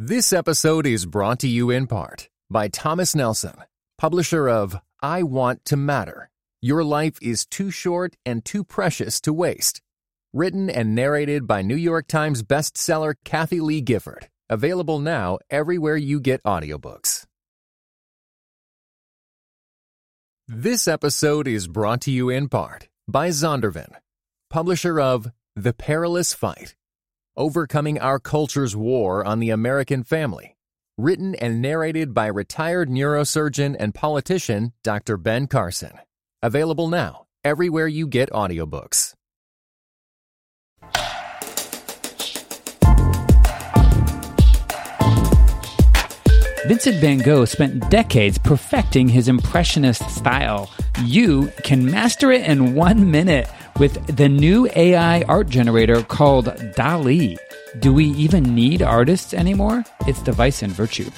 This episode is brought to you in part by Thomas Nelson, publisher of I Want to Matter. Your life is too short and too precious to waste. Written and narrated by New York Times bestseller Kathy Lee Gifford. Available now everywhere you get audiobooks. This episode is brought to you in part by Zondervan, publisher of The Perilous Fight. Overcoming Our Culture's War on the American Family, written and narrated by retired neurosurgeon and politician Dr. Ben Carson. Available now everywhere you get audiobooks. Vincent van Gogh spent decades perfecting his impressionist style. You can master it in 1 minute with the new AI art generator called DALL-E. Do we even need artists anymore? It's Device and Virtue.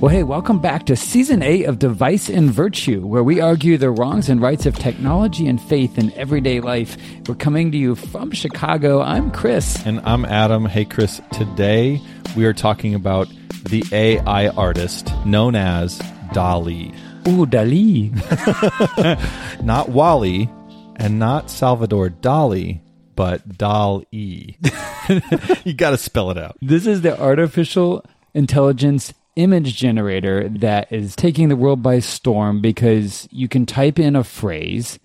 Well, hey, welcome back to Season 8 of Device and Virtue, where we argue the wrongs and rights of technology and faith in everyday life. We're coming to you from Chicago. I'm Chris. And I'm Adam. Hey, Chris. Today, we are talking about the AI artist known as DALL-E. Ooh, DALL-E. Not Wall-E and not Salvador Dalí, but DALL-E. You got to spell it out. This is the artificial intelligence image generator that is taking the world by storm because you can type in a phrase,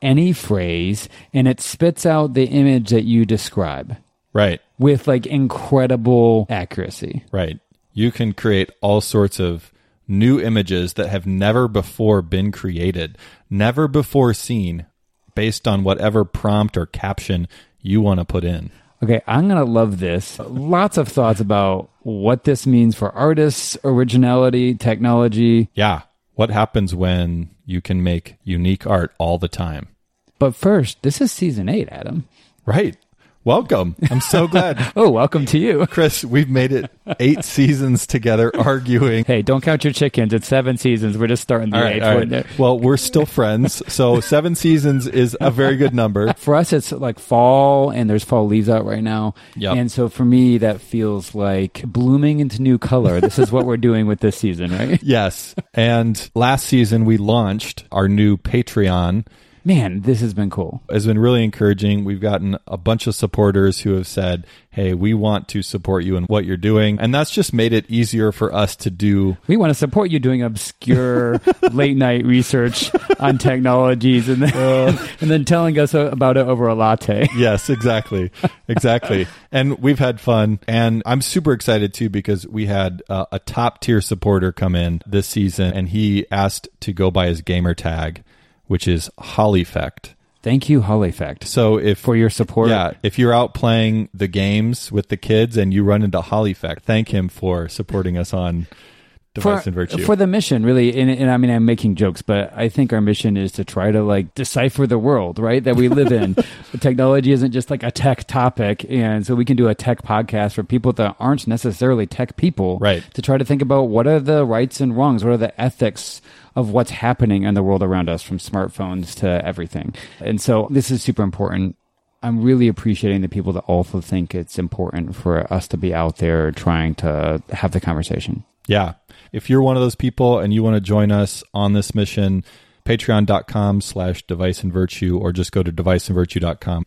any phrase, and it spits out the image that you describe. Right. With like incredible accuracy. Right. You can create all sorts of new images that have never before been created, never before seen, based on whatever prompt or caption you want to put in. Okay, I'm going to love this. Lots of thoughts about what this means for artists, originality, technology. Yeah. What happens when you can make unique art all the time? But first, this is Season 8, Adam. Right. Welcome. I'm so glad. Oh, welcome to you. Chris, we've made it 8 seasons together arguing. Hey, don't count your chickens. It's 7 seasons. We're just starting the 8th. Right. Well, we're still friends, so 7 seasons is a very good number. For us, it's like fall, and there's fall leaves out right now. Yep. And so for me, that feels like blooming into new color. This is what we're doing with this season, right? Yes. And last season, we launched our new Patreon. Man, this has been cool. It's been really encouraging. We've gotten a bunch of supporters who have said, hey, we want to support you in what you're doing. And that's just made it easier for us to do. We want to support you doing obscure late night research on technologies and then telling us about it over a latte. Yes, exactly. Exactly. And we've had fun. And I'm super excited too, because we had a top tier supporter come in this season and he asked to go by his gamer tag, which is Hollyfect. Thank you, Hollyfect. So for your support. Yeah, if you're out playing the games with the kids and you run into Hollyfect, thank him for supporting us on Device and Virtue. For the mission, really. And I mean, I'm making jokes, but I think our mission is to try to like decipher the world, right, that we live in. Technology isn't just like a tech topic. And so we can do a tech podcast for people that aren't necessarily tech people, right, to try to think about what are the rights and wrongs, what are the ethics of what's happening in the world around us, from smartphones to everything. And so this is super important. I'm really appreciating the people that also think it's important for us to be out there trying to have the conversation. Yeah. If you're one of those people and you want to join us on this mission, patreon.com/deviceandvirtue, or just go to deviceandvirtue.com.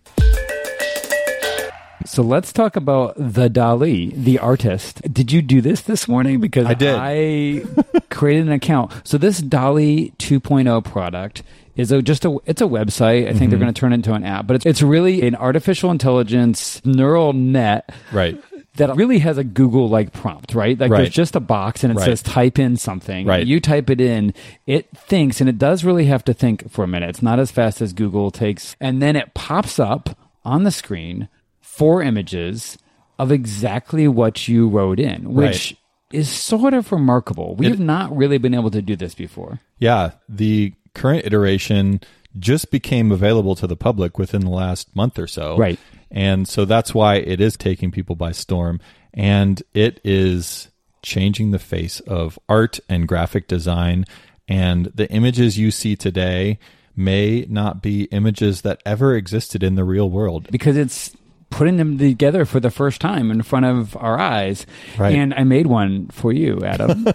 So let's talk about the DALL-E, the artist. Did you do this morning? Because I did. I created an account. So this DALL-E 2.0 product is it's a website. I think they're going to turn it into an app, but it's really an artificial intelligence neural net. Right. That really has a Google-like prompt, right? Like, right, there's just a box and it says type in something. Right. You type it in, it thinks, and it does really have to think for a minute. It's not as fast as Google takes. And then it pops up on the screen 4 images of exactly what you wrote in, which is sort of remarkable. We've not really been able to do this before. Yeah. The current iteration just became available to the public within the last month or so. Right. And so that's why it is taking people by storm. And it is changing the face of art and graphic design. And the images you see today may not be images that ever existed in the real world. Because it's putting them together for the first time in front of our eyes. Right. And I made one for you, Adam.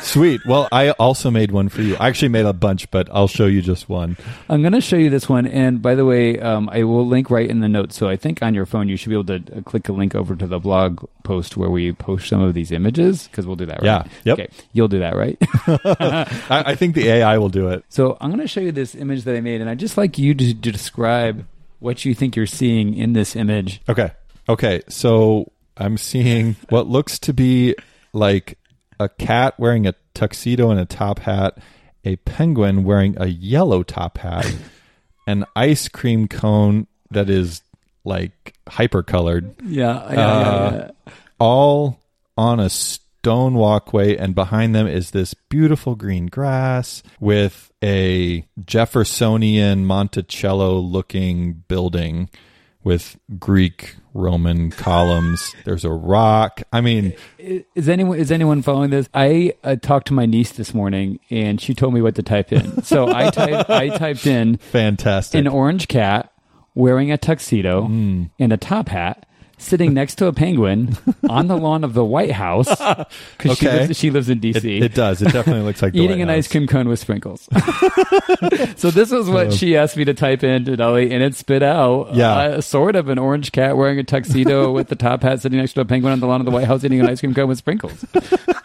Sweet. Well, I also made one for you. I actually made a bunch, but I'll show you just one. I'm going to show you this one. And by the way, I will link right in the notes. So I think on your phone, you should be able to click a link over to the blog post where we post some of these images, because we'll do that, right? Yeah. Yep. Okay. You'll do that, right? I think the AI will do it. So I'm going to show you this image that I made. And I'd just like you to describe what you think you're seeing in this image. Okay. So I'm seeing what looks to be like a cat wearing a tuxedo and a top hat, a penguin wearing a yellow top hat, an ice cream cone that is like hyper-colored. Yeah. All on a stone walkway, and behind them is this beautiful green grass with a Jeffersonian Monticello-looking building with Greek Roman columns. There's a rock. I mean, is anyone following this? I talked to my niece this morning, and she told me what to type in. So I typed in fantastic an orange cat wearing a tuxedo and a top hat, sitting next to a penguin on the lawn of the White House, because she lives in D.C. It does. It definitely looks like the eating White an House. Ice cream cone with sprinkles. So this was what she asked me to type into DALL-E, and it spit out sort of an orange cat wearing a tuxedo with the top hat sitting next to a penguin on the lawn of the White House eating an ice cream cone with sprinkles.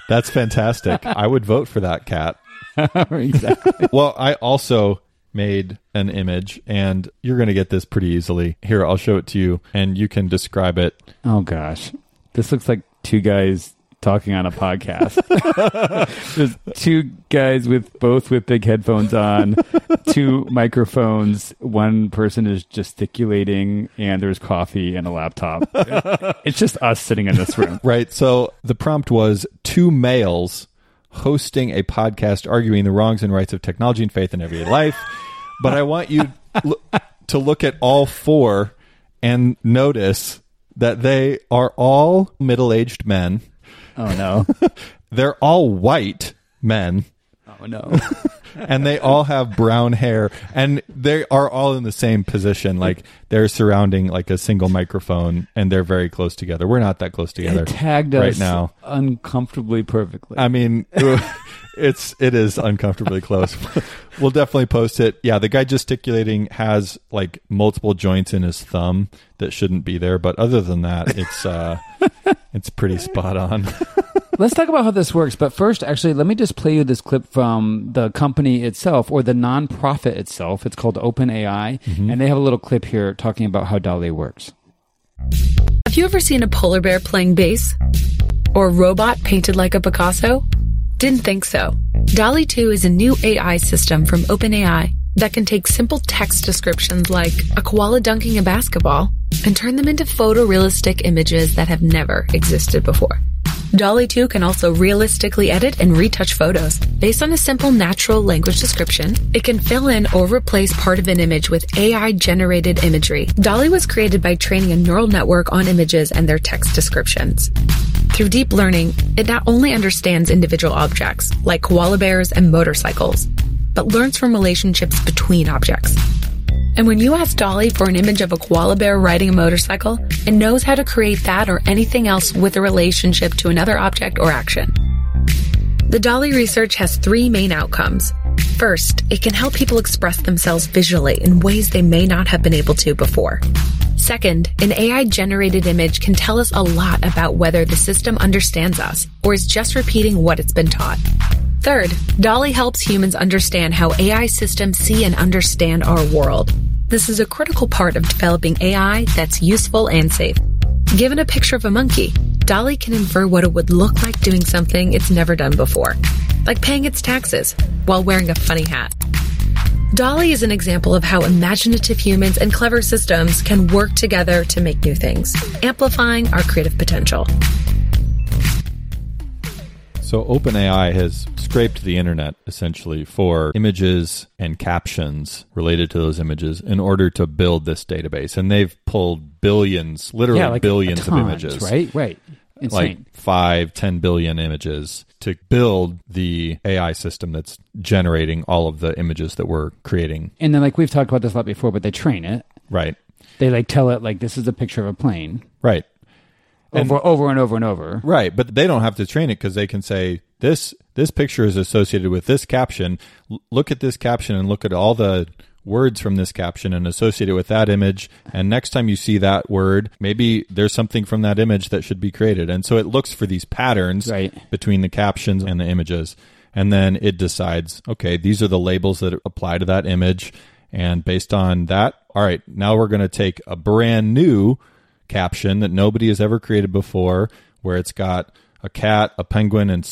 That's fantastic. I would vote for that cat. Exactly. Well, I also made an image, and you're going to get this pretty easily. Here, I'll show it to you, and you can describe it. Oh, gosh. This looks like two guys talking on a podcast. There's two guys with big headphones on, two microphones. One person is gesticulating, and there's coffee and a laptop. It's just us sitting in this room. Right. So the prompt was two males hosting a podcast arguing the wrongs and rights of technology and faith in everyday life. But I want you to look at all four and notice that they are all middle-aged men. Oh, no. They're all white men. Oh, no. And they all have brown hair. And they are all in the same position. Like, they're surrounding like a single microphone, and they're very close together. We're not that close together. It tagged us right now uncomfortably perfectly. I mean, it is uncomfortably close. We'll definitely post it. Yeah, the guy gesticulating has like multiple joints in his thumb that shouldn't be there. But other than that, it's pretty spot on. Let's talk about how this works. But first, actually, let me just play you this clip from the company itself, or the nonprofit itself. It's called OpenAI, and they have a little clip here talking about how DALL-E works. Have you ever seen a polar bear playing bass? Or a robot painted like a Picasso? Didn't think so. DALL-E 2 is a new AI system from OpenAI that can take simple text descriptions like a koala dunking a basketball and turn them into photorealistic images that have never existed before. DALL-E 2 can also realistically edit and retouch photos. Based on a simple natural language description, it can fill in or replace part of an image with AI-generated imagery. DALL-E was created by training a neural network on images and their text descriptions. Through deep learning, it not only understands individual objects, like koala bears and motorcycles, but learns from relationships between objects. And when you ask DALL-E for an image of a koala bear riding a motorcycle, it knows how to create that or anything else with a relationship to another object or action. The DALL-E research has three main outcomes. First, it can help people express themselves visually in ways they may not have been able to before. Second, an AI-generated image can tell us a lot about whether the system understands us or is just repeating what it's been taught. Third, DALL-E helps humans understand how AI systems see and understand our world. This is a critical part of developing AI that's useful and safe. Given a picture of a monkey, DALL-E can infer what it would look like doing something it's never done before, like paying its taxes while wearing a funny hat. DALL-E is an example of how imaginative humans and clever systems can work together to make new things, amplifying our creative potential. So OpenAI has scraped the internet, essentially, for images and captions related to those images in order to build this database. And they've pulled billions, literally billions of images. Right. Insane. Like 5-10 billion images to build the AI system that's generating all of the images that we're creating. And then, like, we've talked about this a lot before, but they train it. Right. They, like, tell it, like, this is a picture of a plane. Right. Over and over and over. Right. But they don't have to train it because they can say, this picture is associated with this caption. Look at this caption and look at all the words from this caption and associate it with that image. And next time you see that word, maybe there's something from that image that should be created. And so it looks for these patterns between the captions and the images. And then it decides, okay, these are the labels that apply to that image. And based on that, all right, now we're going to take a brand new caption that nobody has ever created before, where it's got a cat, a penguin, and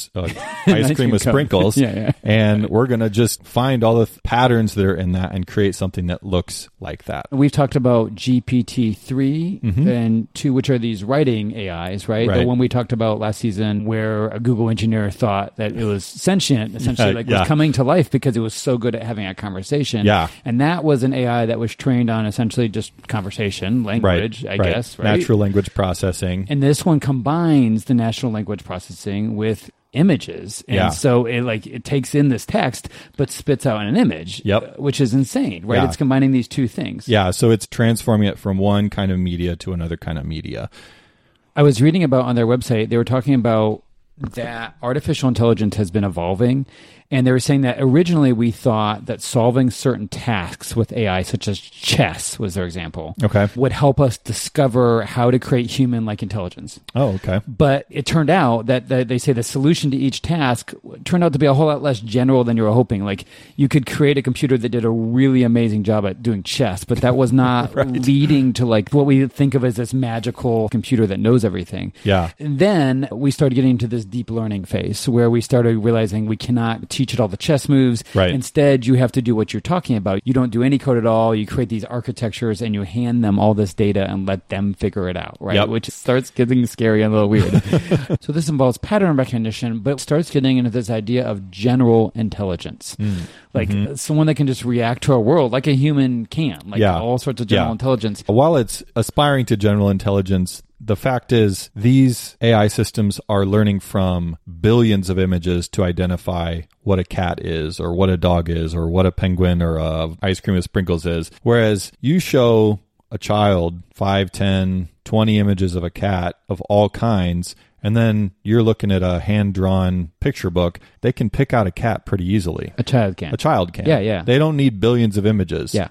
ice cream with sprinkles. Yeah. And we're going to just find all the patterns that are in that and create something that looks like that. We've talked about GPT-3 and 2, which are these writing AIs, right? The one we talked about last season where a Google engineer thought that it was sentient, essentially, was coming to life because it was so good at having a conversation. Yeah. And that was an AI that was trained on essentially just conversation, language, I guess. Right? Natural language processing. And this one combines the natural language processing with images, and so it takes in this text but spits out an image, which is insane, right? It's combining these two things, so it's transforming it from one kind of media to another kind of media. I was reading about on their website, they were talking about that artificial intelligence has been evolving, and they were saying that originally we thought that solving certain tasks with AI, such as chess was their example, would help us discover how to create human-like intelligence. Oh, okay. But it turned out that they say the solution to each task turned out to be a whole lot less general than you were hoping. Like, you could create a computer that did a really amazing job at doing chess, but that was not leading to, like, what we think of as this magical computer that knows everything. Yeah. And then we started getting into this deep learning phase where we started realizing we cannot teach it all the chess moves. Right. Instead, you have to do what you're talking about. You don't do any code at all. You create these architectures and you hand them all this data and let them figure it out, right? Yep. Which starts getting scary and a little weird. So this involves pattern recognition, but starts getting into this idea of general intelligence. Someone that can just react to our world like a human can, all sorts of general intelligence. While it's aspiring to general intelligence, the fact is these AI systems are learning from billions of images to identify what a cat is or what a dog is or what a penguin or a ice cream with sprinkles is. Whereas you show a child 5, 10, 20 images of a cat of all kinds, and then you're looking at a hand-drawn picture book, they can pick out a cat pretty easily. A child can. Yeah. They don't need billions of images. Yeah.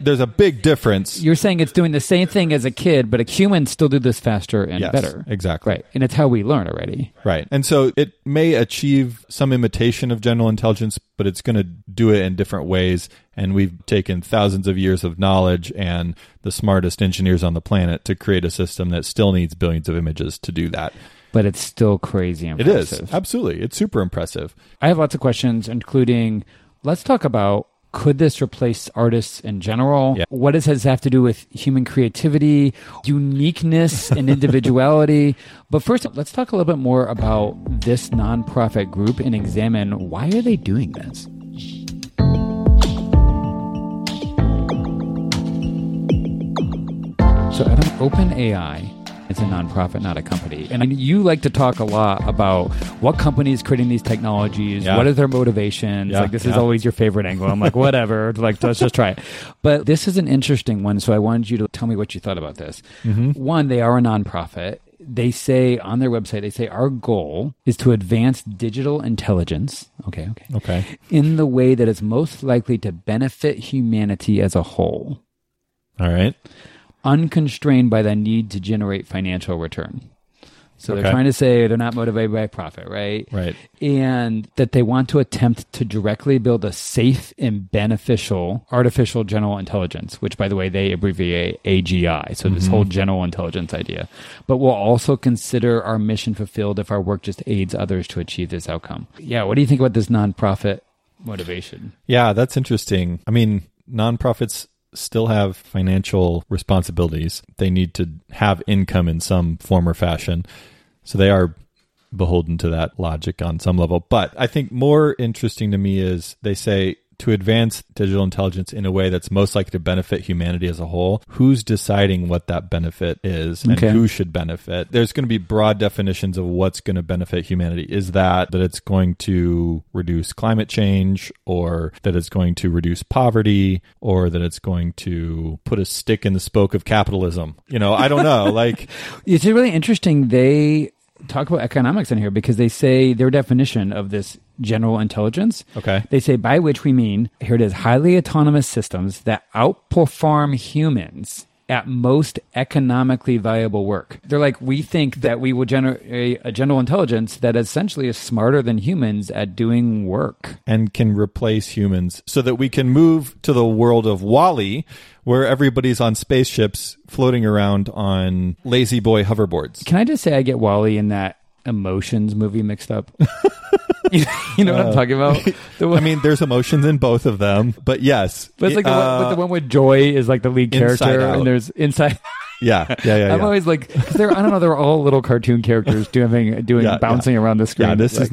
There's a big difference. You're saying it's doing the same thing as a kid, but humans still do this faster and better. Exactly. Right. And it's how we learn already. Right. And so it may achieve some imitation of general intelligence, but it's going to do it in different ways. And we've taken thousands of years of knowledge and the smartest engineers on the planet to create a system that still needs billions of images to do that. But it's still crazy impressive. It is. Absolutely. It's super impressive. I have lots of questions, including, let's talk about, could this replace artists in general? Yeah. What does this have to do with human creativity, uniqueness, and individuality? But first, let's talk a little bit more about this nonprofit group and examine, why are they doing this? So at OpenAI, it's a nonprofit, not a company. And you like to talk a lot about what company is creating these technologies, what are their motivations. This is always your favorite angle. I'm like, whatever, let's just try it. But this is an interesting one, so I wanted you to tell me what you thought about this. One, they are a nonprofit. They say on their website, our goal is to advance digital intelligence, okay, in the way that is most likely to benefit humanity as a whole. All right. Unconstrained by the need to generate financial return. So they're trying to say they're not motivated by profit, right? Right. And that they want to attempt to directly build a safe and beneficial artificial general intelligence, which, by the way, they abbreviate AGI. So this whole general intelligence idea. But we'll also consider our mission fulfilled if our work just aids others to achieve this outcome. Yeah. What do you think about this nonprofit motivation? Yeah, that's interesting. I mean, nonprofits still have financial responsibilities. They need to have income in some form or fashion. So they are beholden to that logic on some level. But I think more interesting to me is they say to advance digital intelligence in a way that's most likely to benefit humanity as a whole. Who's deciding what that benefit is and who should benefit? There's going to be broad definitions of what's going to benefit humanity. Is that it's going to reduce climate change, or that it's going to reduce poverty, or that it's going to put a stick in the spoke of capitalism? You know, I don't know. Like, it's really interesting. They talk about economics in here because they say their definition of this general intelligence. Okay. They say, by which we mean, here it is, highly autonomous systems that outperform humans at most economically viable work. They're like, we think that we will generate a general intelligence that essentially is smarter than humans at doing work. And can replace humans so that we can move to the world of WALL-E, where everybody's on spaceships floating around on lazy boy hoverboards. Can I just say I get WALL-E in that Emotions movie mixed up? You know what I'm talking about? I mean, there's emotions in both of them, but yes. But it's like the one with Joy is like the lead character, and there's Inside... Yeah. I'm always like, I don't know, they're all little cartoon characters bouncing around the screen. Yeah, this is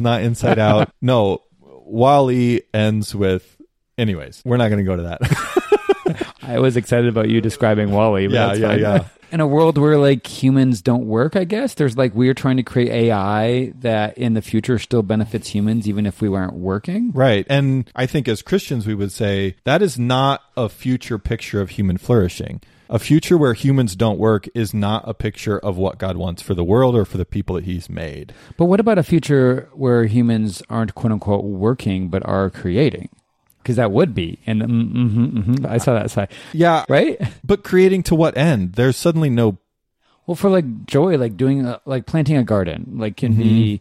not Inside Out. No, WALL-E ends with... Anyways, we're not going to go to that. I was excited about you describing WALL-E, but that's fine. In a world where like humans don't work, I guess, there's like, we're trying to create AI that in the future still benefits humans even if we weren't working. Right. And I think as Christians, we would say that is not a future picture of human flourishing. A future where humans don't work is not a picture of what God wants for the world or for the people that he's made. But what about a future where humans aren't quote unquote working, but are creating? Because that would be. And I saw that side. Yeah. Right? But creating to what end? There's suddenly no... Well, for like Joy, like doing, like planting a garden. Like can be...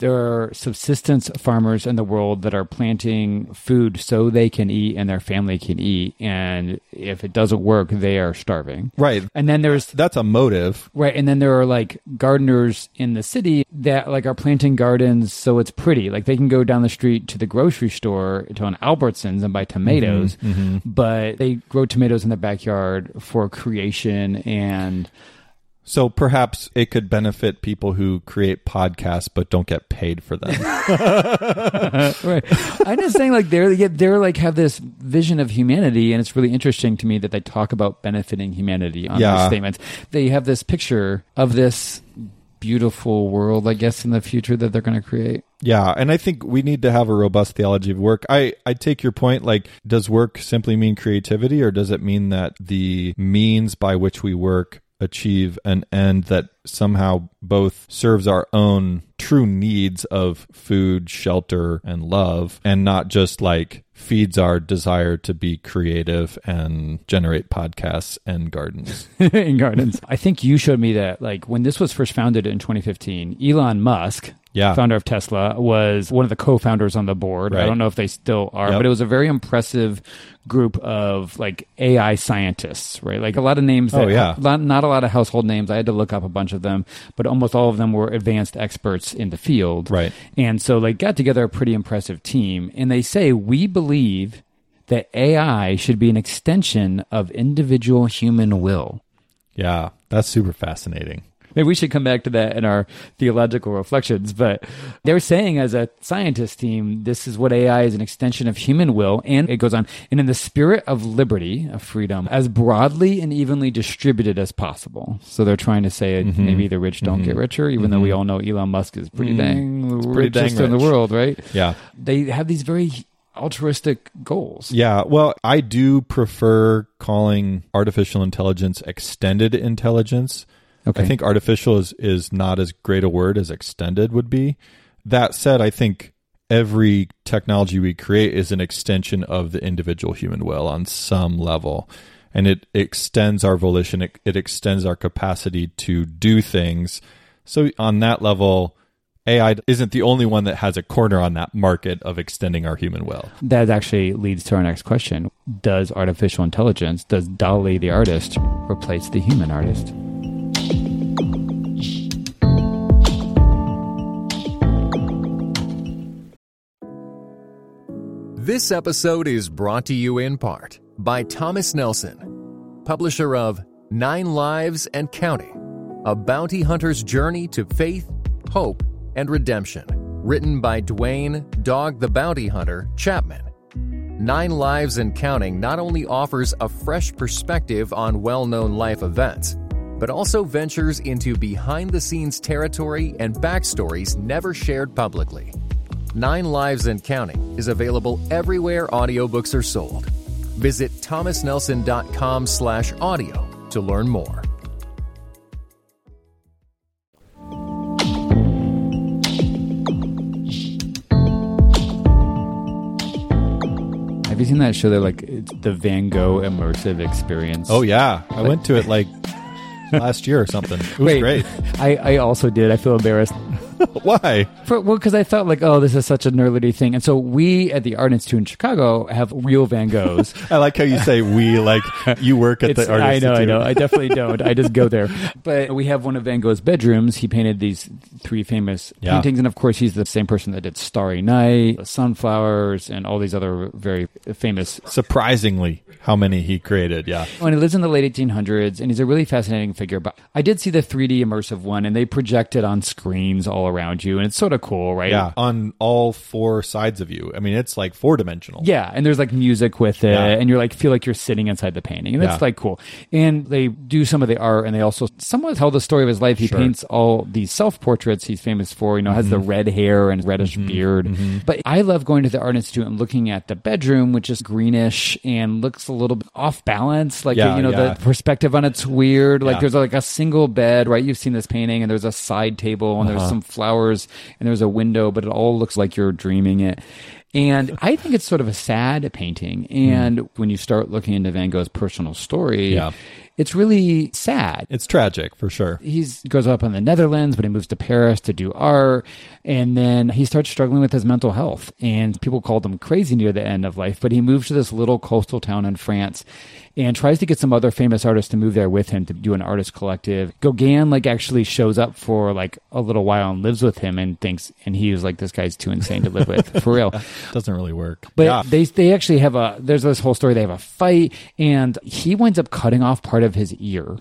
There are subsistence farmers in the world that are planting food so they can eat and their family can eat. And if it doesn't work, they are starving. Right. And then that's a motive. Right. And then there are like gardeners in the city that like are planting gardens so it's pretty. Like they can go down the street to the grocery store, to an Albertsons, and buy tomatoes. But they grow tomatoes in their backyard for creation and... So perhaps it could benefit people who create podcasts but don't get paid for them. Right. I'm just saying, like, they're like have this vision of humanity, and it's really interesting to me that they talk about benefiting humanity on these statements. They have this picture of this beautiful world, I guess, in the future that they're going to create. Yeah, and I think we need to have a robust theology of work. I take your point, like, does work simply mean creativity, or does it mean that the means by which we work achieve an end that somehow both serves our own true needs of food, shelter, and love, and not just like feeds our desire to be creative and generate podcasts and gardens. I think you showed me that like when this was first founded in 2015, Elon Musk, founder of Tesla, was one of the co-founders on the board. Right. I don't know if they still are, but it was a very impressive group of like AI scientists, right? Like a lot of names. Not a lot of household names. I had to look up a bunch of them, but almost all of them were advanced experts in the field. Right. And so like got together a pretty impressive team, and they say, we believe that AI should be an extension of individual human will. Yeah, that's super fascinating. Maybe we should come back to that in our theological reflections, but they're saying as a scientist team, this is what AI is, an extension of human will. And it goes on, and in the spirit of liberty, of freedom, as broadly and evenly distributed as possible. So they're trying to say maybe the rich don't get richer, even though we all know Elon Musk is pretty dang rich in the world, right? Yeah. They have these very altruistic goals. Yeah, well, I do prefer calling artificial intelligence extended intelligence. Okay. I think artificial is not as great a word as extended would be. That said, I think every technology we create is an extension of the individual human will on some level. And it extends our volition. It extends our capacity to do things. So on that level, AI isn't the only one that has a corner on that market of extending our human will. That actually leads to our next question. Does artificial intelligence, does DALL-E the artist replace the human artist? This episode is brought to you in part by Thomas Nelson, publisher of 9 Lives and Counting, A Bounty Hunter's Journey to Faith, Hope, and Redemption, written by Dwayne "Dog the Bounty Hunter" Chapman Nine Lives and Counting not only offers a fresh perspective on well-known life events, but also ventures into behind-the-scenes territory and backstories never shared publicly. Nine Lives and Counting is available everywhere audiobooks are sold. Visit thomasnelson.com/audio to learn more. Have you seen that show that like it's the Van Gogh immersive experience? Oh yeah, I went to it like last year or something. It was great. I also did. I feel embarrassed. Why? Because I thought like, oh, this is such a nerdy thing. And so we at the Art Institute in Chicago have real Van Goghs. I like how you say we, like you work at the Art Institute. I know. I definitely don't. I just go there. But we have one of Van Gogh's bedrooms. He painted these three famous paintings. And of course, he's the same person that did Starry Night, Sunflowers, and all these other very famous. Surprisingly, how many he created. Yeah. And he lives in the late 1800s, and he's a really fascinating figure. But I did see the 3D immersive one, and they projected on screens all around you, and it's sort of cool, right? Yeah, on all four sides of you. I mean, it's like four-dimensional. Yeah, and there's like music with it, and you're like, feel like you're sitting inside the painting, and that's like cool. And they do some of the art, and they also somewhat tell the story of his life. He paints all these self-portraits he's famous for, you know, has the red hair and reddish beard. But I love going to the Art Institute and looking at the bedroom, which is greenish and looks a little bit off balance. Like, the perspective on it's weird. Like, there's like a single bed, right? You've seen this painting, and there's a side table, and there's some flowers, and there's a window, but it all looks like you're dreaming it. And I think it's sort of a sad painting. And when you start looking into Van Gogh's personal story, it's really sad. It's tragic, for sure. He grows up in the Netherlands, but he moves to Paris to do art. And then he starts struggling with his mental health. And people called him crazy near the end of life. But he moves to this little coastal town in France and tries to get some other famous artists to move there with him to do an artist collective. Gauguin actually shows up for a little while and lives with him and thinks, and he was like, this guy's too insane to live with, for real. Doesn't really work. But they actually have there's this whole story, they have a fight, and he winds up cutting off part of his ear.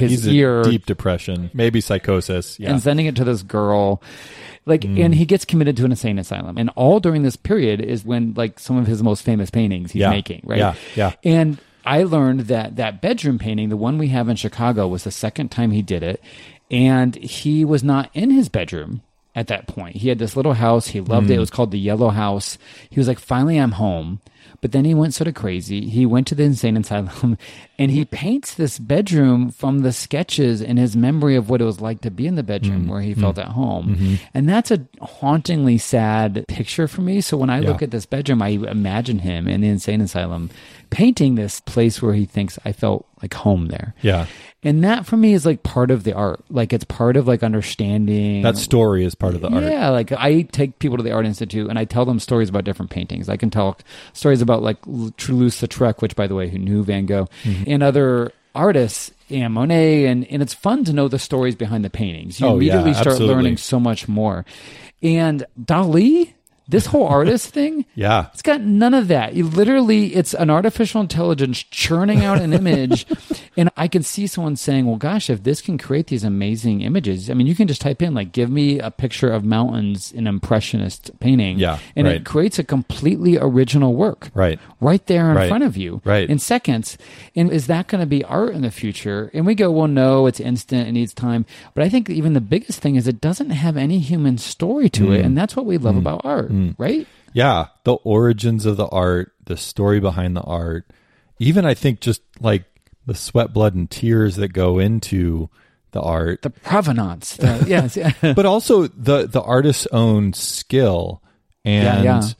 His ear. Deep depression, maybe psychosis. Yeah. And sending it to this girl. And he gets committed to an insane asylum. And all during this period is when some of his most famous paintings he's making, right? Yeah, yeah. And I learned that bedroom painting, the one we have in Chicago, was the second time he did it. And he was not in his bedroom at that point. He had this little house. He loved it. It was called the Yellow House. He was like, finally, I'm home. But then he went sort of crazy. He went to the insane asylum, and he paints this bedroom from the sketches and his memory of what it was like to be in the bedroom where he felt at home. And that's a hauntingly sad picture for me. So when I look at this bedroom, I imagine him in the insane asylum painting this place where he thinks, I felt like home there. Yeah. And that for me is part of the art. It's part of understanding. That story is part of the art. Yeah. I take people to the Art Institute and I tell them stories about different paintings. I can tell stories about Toulouse-Lautrec, which, by the way, who knew Van Gogh, and other artists, and Monet, and it's fun to know the stories behind the paintings. You immediately start learning so much more. And DALL-E, this whole artist thing, it's got none of that. You literally, it's an artificial intelligence churning out an image. And I can see someone saying, well, gosh, if this can create these amazing images, I mean, you can just type in, give me a picture of mountains in impressionist painting. Yeah, and it creates a completely original work right there in front of you in seconds. And is that going to be art in the future? And we go, well, no, it's instant. It needs time. But I think even the biggest thing is it doesn't have any human story to it. And that's what we love about art. Right? Yeah. The origins of the art, the story behind the art, even I think just the sweat, blood, and tears that go into the art. The provenance. Yes. But also the artist's own skill. And,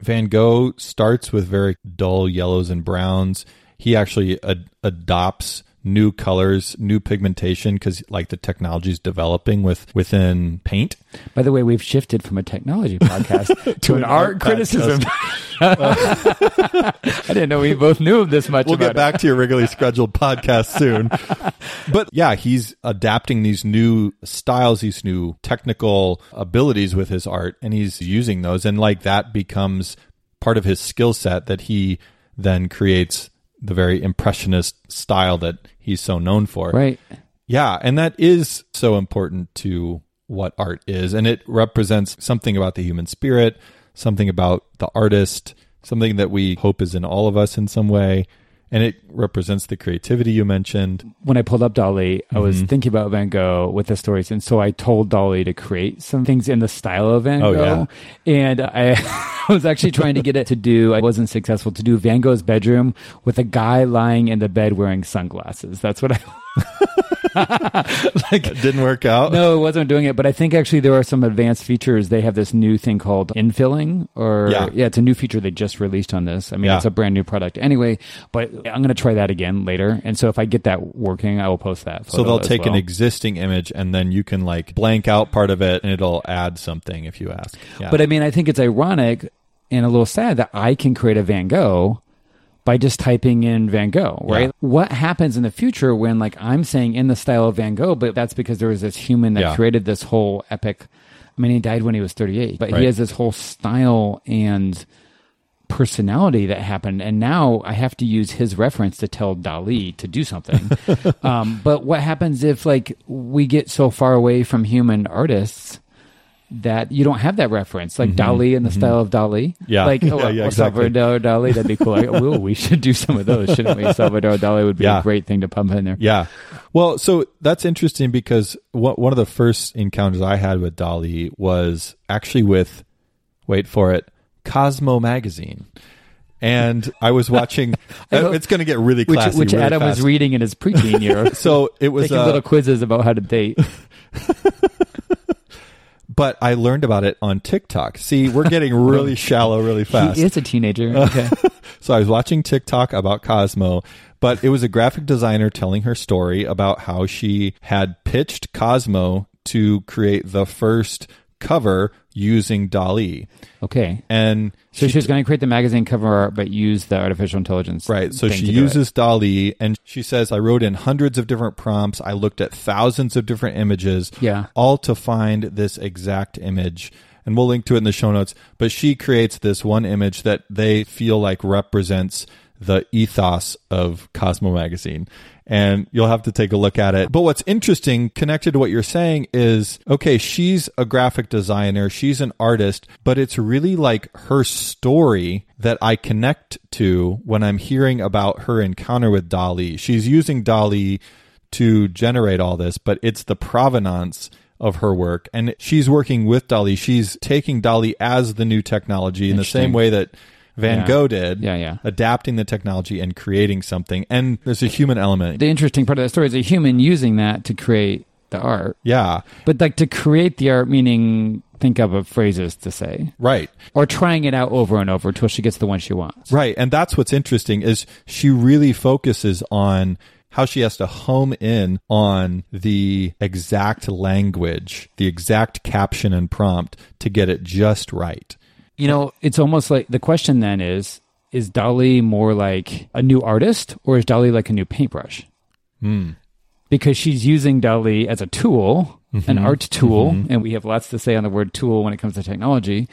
Van Gogh starts with very dull yellows and browns. He actually adopts new colors, new pigmentation, because the technology is developing within paint. By the way, we've shifted from a technology podcast to an art criticism. I didn't know we both knew this much. We'll get back to your regularly scheduled podcast soon. But yeah, he's adapting these new styles, these new technical abilities with his art, and he's using those. And that becomes part of his skill set that he then creates the very impressionist style that he's so known for. Right. Yeah. And that is so important to what art is. And it represents something about the human spirit, something about the artist, something that we hope is in all of us in some way. And it represents the creativity you mentioned. When I pulled up DALL-E, I was thinking about Van Gogh with the stories. And so I told DALL-E to create some things in the style of Van Gogh. Yeah. And I was actually trying to get it to do, I wasn't successful, to do Van Gogh's bedroom with a guy lying in the bed wearing sunglasses. That's what I... like, it didn't work out. No, it wasn't doing it. But I think actually there are some advanced features. They have this new thing called infilling, or it's a new feature they just released on this. I mean, it's a brand new product anyway, but I'm going to try that again later. And so if I get that working, I will post that photo. So they'll take an existing image and then you can like blank out part of it and it'll add something if you ask. Yeah. But I mean, I think it's ironic and a little sad that I can create a Van Gogh by just typing in Van Gogh, right? Yeah. What happens in the future when, like, I'm saying in the style of Van Gogh, but that's because there was this human that created this whole epic. I mean, he died when he was 38, but he has this whole style and personality that happened. And now I have to use his reference to tell DALL-E to do something. But what happens if, like, we get so far away from human artists that you don't have that reference, like DALL-E in the style of DALL-E. Yeah. Like, Salvador DALI, that'd be cool. Like, we should do some of those, shouldn't we? Salvador DALI would be a great thing to pump in there. Yeah. Well, so that's interesting because one of the first encounters I had with DALL-E was actually with, wait for it, Cosmo magazine. And I was watching, it's going to get really classy. Which really Adam was reading in his preteen year. So it was taking little quizzes about how to date. But I learned about it on TikTok. See, we're getting really shallow really fast. He is a teenager. Okay. So I was watching TikTok about Cosmo, but it was a graphic designer telling her story about how she had pitched Cosmo to create the first cover using DALL-E. Okay. And so she was going to create the magazine cover art, but use the artificial intelligence. Right. So she uses DALL-E and she says, I wrote in hundreds of different prompts. I looked at thousands of different images, all to find this exact image. And we'll link to it in the show notes. But she creates this one image that they feel like represents the ethos of Cosmo magazine. And you'll have to take a look at it. But what's interesting, connected to what you're saying, is, okay, she's a graphic designer, she's an artist, but it's really like her story that I connect to when I'm hearing about her encounter with DALL-E. She's using DALL-E to generate all this, but it's the provenance of her work. And she's working with DALL-E. She's taking DALL-E as the new technology in the same way that Van Gogh did, adapting the technology and creating something. And there's a human element. The interesting part of that story is a human using that to create the art. Yeah. But like to create the art, meaning think of phrases to say. Right. Or trying it out over and over until she gets the one she wants. Right. And that's what's interesting is she really focuses on how she has to home in on the exact language, the exact caption and prompt to get it just right. You know, it's almost like the question then is DALL-E more like a new artist or is DALL-E like a new paintbrush? Mm. Because she's using DALL-E as a tool, an art tool, and we have lots to say on the word tool when it comes to technology,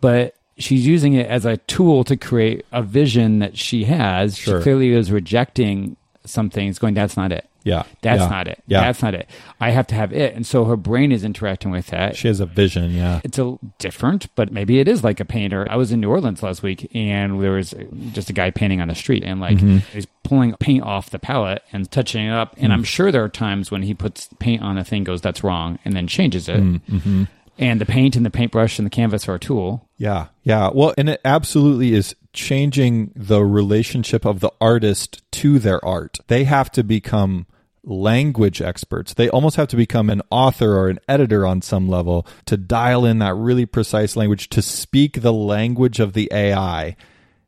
but she's using it as a tool to create a vision that she has. Sure. She clearly is rejecting some things, going, that's not it. Yeah. That's not it. Yeah. That's not it. I have to have it. And so her brain is interacting with that. She has a vision, It's a different, but maybe it is like a painter. I was in New Orleans last week and there was just a guy painting on the street and like he's pulling paint off the palette and touching it up. And I'm sure there are times when he puts paint on a thing, goes, that's wrong, and then changes it. And the paint and the paintbrush and the canvas are a tool. Yeah. Yeah. Well, and it absolutely is changing the relationship of the artist to their art. They have to become language experts. They almost have to become an author or an editor on some level to dial in that really precise language, to speak the language of the AI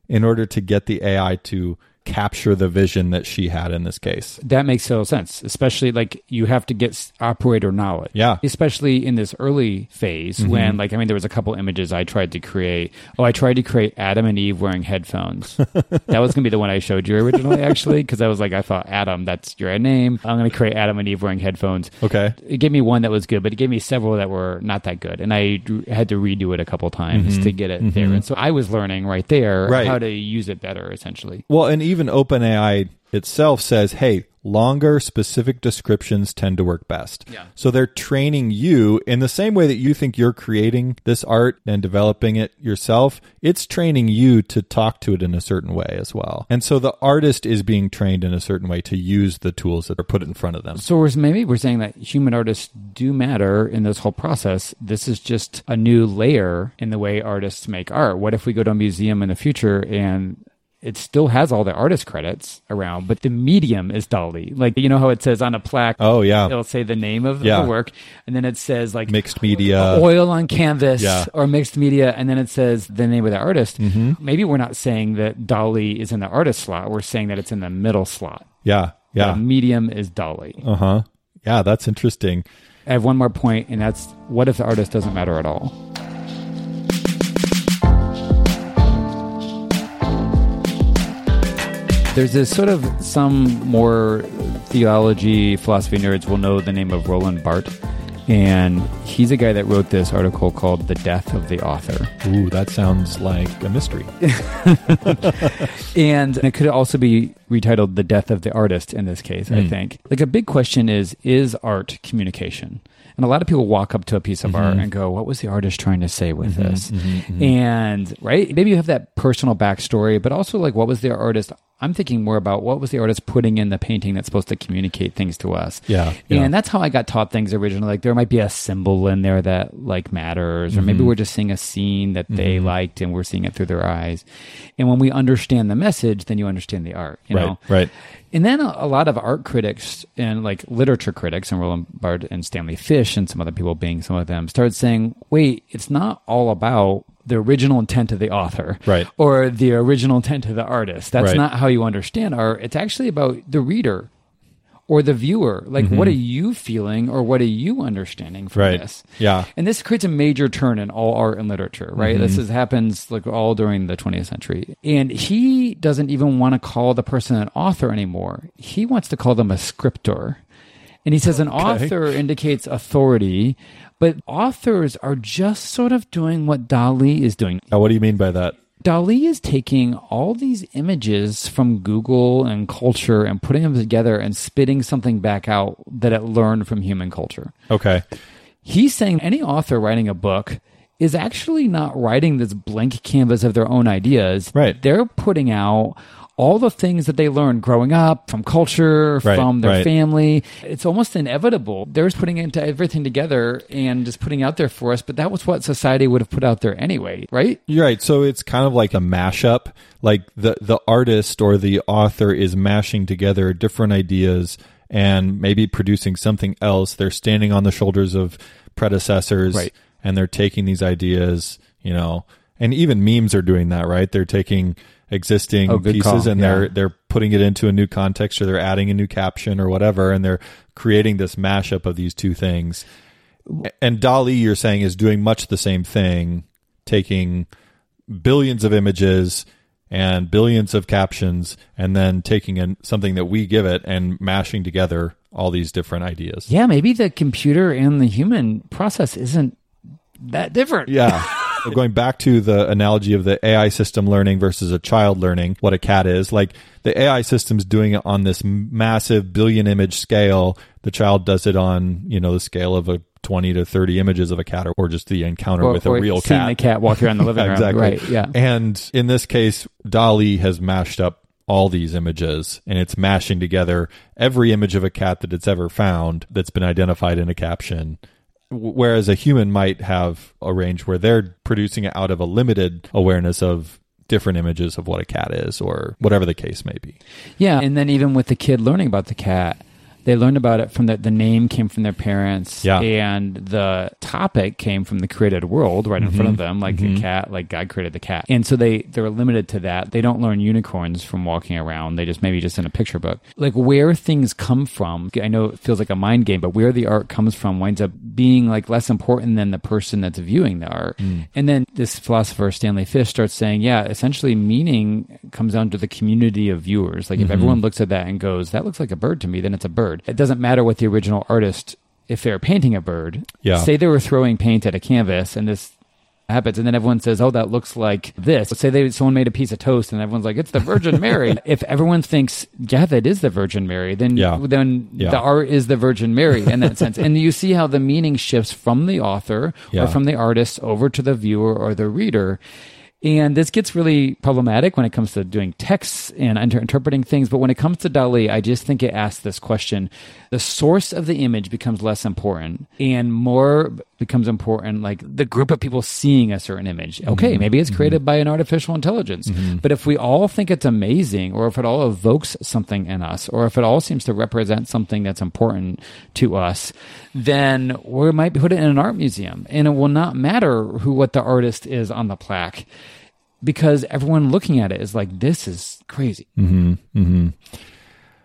in order to get the AI to capture the vision that she had in this case. That makes total sense, especially like you have to get operator knowledge. Yeah. Especially in this early phase when like, I mean, there was a couple images I tried to create. I tried to create Adam and Eve wearing headphones. That was going to be the one I showed you originally, actually, because I was like, I thought, Adam, that's your name. I'm going to create Adam and Eve wearing headphones. Okay. It gave me one that was good, but it gave me several that were not that good. And I had to redo it a couple times to get it there. And so I was learning right there how to use it better, essentially. Well, and even OpenAI itself says, hey, longer specific descriptions tend to work best. Yeah. So they're training you in the same way that you think you're creating this art and developing it yourself. It's training you to talk to it in a certain way as well. And so the artist is being trained in a certain way to use the tools that are put in front of them. So maybe we're saying that human artists do matter in this whole process. This is just a new layer in the way artists make art. What if we go to a museum in the future and it still has all the artist credits around, but the medium is DALL-E. Like, you know how it says on a plaque, oh, yeah, it'll say the name of the work, and then it says like mixed media, oil on canvas, or mixed media, and then it says the name of the artist. Mm-hmm. Maybe we're not saying that DALL-E is in the artist slot. We're saying that it's in the middle slot. Yeah, yeah. The medium is DALL-E. Uh-huh. Yeah, that's interesting. I have one more point, and that's, what if the artist doesn't matter at all? There's this sort of, some more theology, philosophy nerds will know the name of Roland Barthes. And he's a guy that wrote this article called The Death of the Author. Ooh, that sounds like a mystery. And it could also be retitled The Death of the Artist in this case, I think. Like, a big question is art communication? And a lot of people walk up to a piece of art and go, what was the artist trying to say with this? And, right? Maybe you have that personal backstory, but also, like, what was the artist... I'm thinking more about what was the artist putting in the painting that's supposed to communicate things to us. Yeah. And that's how I got taught things originally. Like, there might be a symbol in there that, like, matters, or maybe we're just seeing a scene that they liked and we're seeing it through their eyes. And when we understand the message, then you understand the art, you know? Right. And then a lot of art critics and, like, literature critics, and Roland Barthes and Stanley Fish and some other people, being some of them, started saying, wait, it's not all about the original intent of the author, right, or the original intent of the artist. That's not how you understand art. It's actually about the reader or the viewer. Like, what are you feeling, or what are you understanding from this? Yeah. And this creates a major turn in all art and literature, right? This happens, like, all during the 20th century. And he doesn't even want to call the person an author anymore. He wants to call them a scriptor. And he says an author indicates authority, but authors are just sort of doing what DALL-E is doing. Now, what do you mean by that? DALL-E is taking all these images from Google and culture and putting them together and spitting something back out that it learned from human culture. Okay. He's saying any author writing a book is actually not writing this blank canvas of their own ideas. Right. They're putting out all the things that they learned growing up, from culture, from their family. It's almost inevitable. They're just putting everything together and just putting out there for us, but that was what society would have put out there anyway, right? You're right. So it's kind of like a mashup. Like, the artist or the author is mashing together different ideas and maybe producing something else. They're standing on the shoulders of predecessors, and they're taking these ideas, you know, and even memes are doing that, right? They're taking existing pieces and they're putting it into a new context, or they're adding a new caption or whatever, and they're creating this mashup of these two things. And DALL-E, you're saying, is doing much the same thing, taking billions of images and billions of captions, and then taking something that we give it and mashing together all these different ideas. Yeah, maybe the computer and the human process isn't that different. Yeah. Going back to the analogy of the AI system learning versus a child learning what a cat is, like, the AI system's doing it on this massive billion image scale. The child does it on, you know, the scale of a 20 to 30 images of a cat, or just the encounter with a real cat. Seeing the cat walk around the living room. Exactly. Right, yeah. And in this case, DALL-E has mashed up all these images, and it's mashing together every image of a cat that it's ever found that's been identified in a caption. Whereas a human might have a range where they're producing it out of a limited awareness of different images of what a cat is, or whatever the case may be. Yeah. And then even with the kid learning about the cat, they learned about it from the name came from their parents, and the topic came from the created world right in front of them, like a cat, like God created the cat. And so they're limited to that. They don't learn unicorns from walking around. They just maybe just in a picture book. Like, where things come from, I know it feels like a mind game, but where the art comes from winds up being, like, less important than the person that's viewing the art. And then this philosopher, Stanley Fish, starts saying, essentially meaning comes down to the community of viewers. Like, if everyone looks at that and goes, that looks like a bird to me, then it's a bird. It doesn't matter what the original artist, if they're painting a bird, say they were throwing paint at a canvas and this habits, and then everyone says, oh, that looks like this. Let's say someone made a piece of toast and everyone's like, it's the Virgin Mary. If everyone thinks, yeah, that is the Virgin Mary, then the art is the Virgin Mary in that sense. And you see how the meaning shifts from the author or from the artist over to the viewer or the reader. And this gets really problematic when it comes to doing texts and interpreting things. But when it comes to DALL-E, I just think it asks this question. The source of the image becomes less important and more becomes important, like the group of people seeing a certain image. Okay, maybe it's created by an artificial intelligence. But if we all think it's amazing, or if it all evokes something in us, or if it all seems to represent something that's important to us, then we might put it in an art museum. And it will not matter what the artist is on the plaque, because everyone looking at it is like, this is crazy.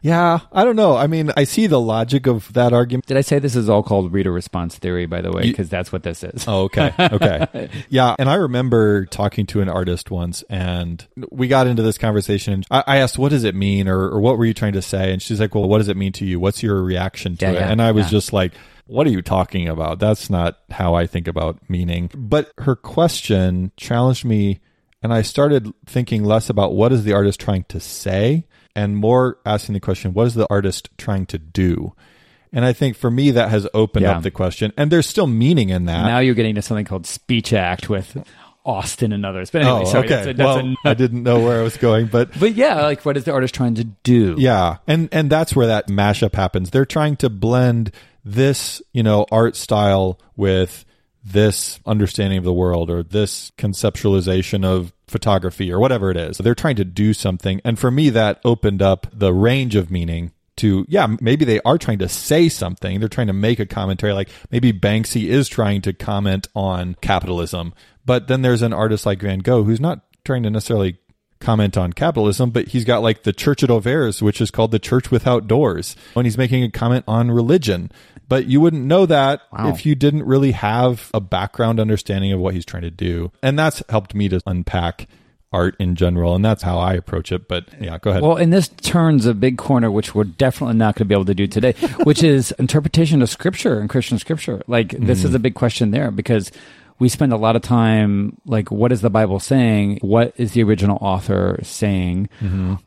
Yeah, I don't know. I mean, I see the logic of that argument. Did I say this is all called reader response theory, by the way? Because that's what this is. Oh, okay. Okay. Yeah, and I remember talking to an artist once, and we got into this conversation. And I asked, what does it mean? Or what were you trying to say? And she's like, well, what does it mean to you? What's your reaction to it? Yeah, and I was just like, what are you talking about? That's not how I think about meaning. But her question challenged me, and I started thinking less about what is the artist trying to say, and more asking the question, what is the artist trying to do? And I think for me, that has opened up the question. And there's still meaning in that. Now you're getting to something called speech act with Austin and others. But anyway, sorry. Okay. I didn't know where I was going. But yeah, like, what is the artist trying to do? Yeah. And that's where that mashup happens. They're trying to blend this, art style with this understanding of the world, or this conceptualization of photography, or whatever it is. They're trying to do something. And for me, that opened up the range of meaning to, maybe they are trying to say something. They're trying to make a commentary. Like, maybe Banksy is trying to comment on capitalism. But then there's an artist like Van Gogh who's not trying to necessarily comment on capitalism, but he's got like the Church at Auvers, which is called the Church Without Doors, when he's making a comment on religion. But you wouldn't know that if you didn't really have a background understanding of what he's trying to do. And that's helped me to unpack art in general, and that's how I approach it. But yeah, go ahead. Well, and this turns a big corner, which we're definitely not going to be able to do today, which is interpretation of scripture and Christian scripture. Like, this is a big question there, because we spend a lot of time, like, what is the Bible saying? What is the original author saying?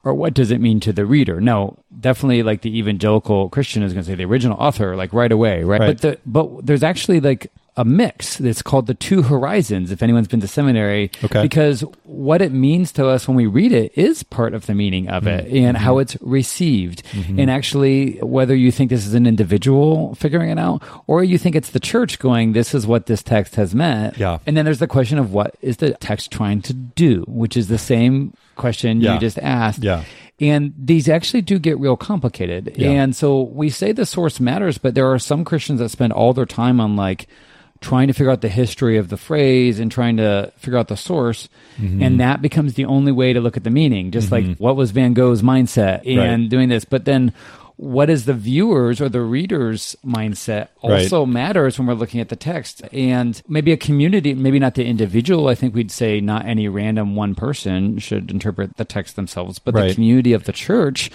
Or what does it mean to the reader? No, definitely, like, the evangelical Christian is going to say the original author, like, right away, right? But there's actually, like, a mix that's called the two horizons, if anyone's been to seminary, because what it means to us when we read it is part of the meaning of it, and how it's received. And actually, whether you think this is an individual figuring it out, or you think it's the church going, this is what this text has meant. And then there's the question of what is the text trying to do, which is the same question you just asked. And these actually do get real complicated. And so we say the source matters, but there are some Christians that spend all their time on, like, trying to figure out the history of the phrase and trying to figure out the source. And that becomes the only way to look at the meaning, just like, what was Van Gogh's mindset and doing this. But then what is the viewer's or the reader's mindset also matters when we're looking at the text. And maybe a community, maybe not the individual. I think we'd say not any random one person should interpret the text themselves, but the community of the church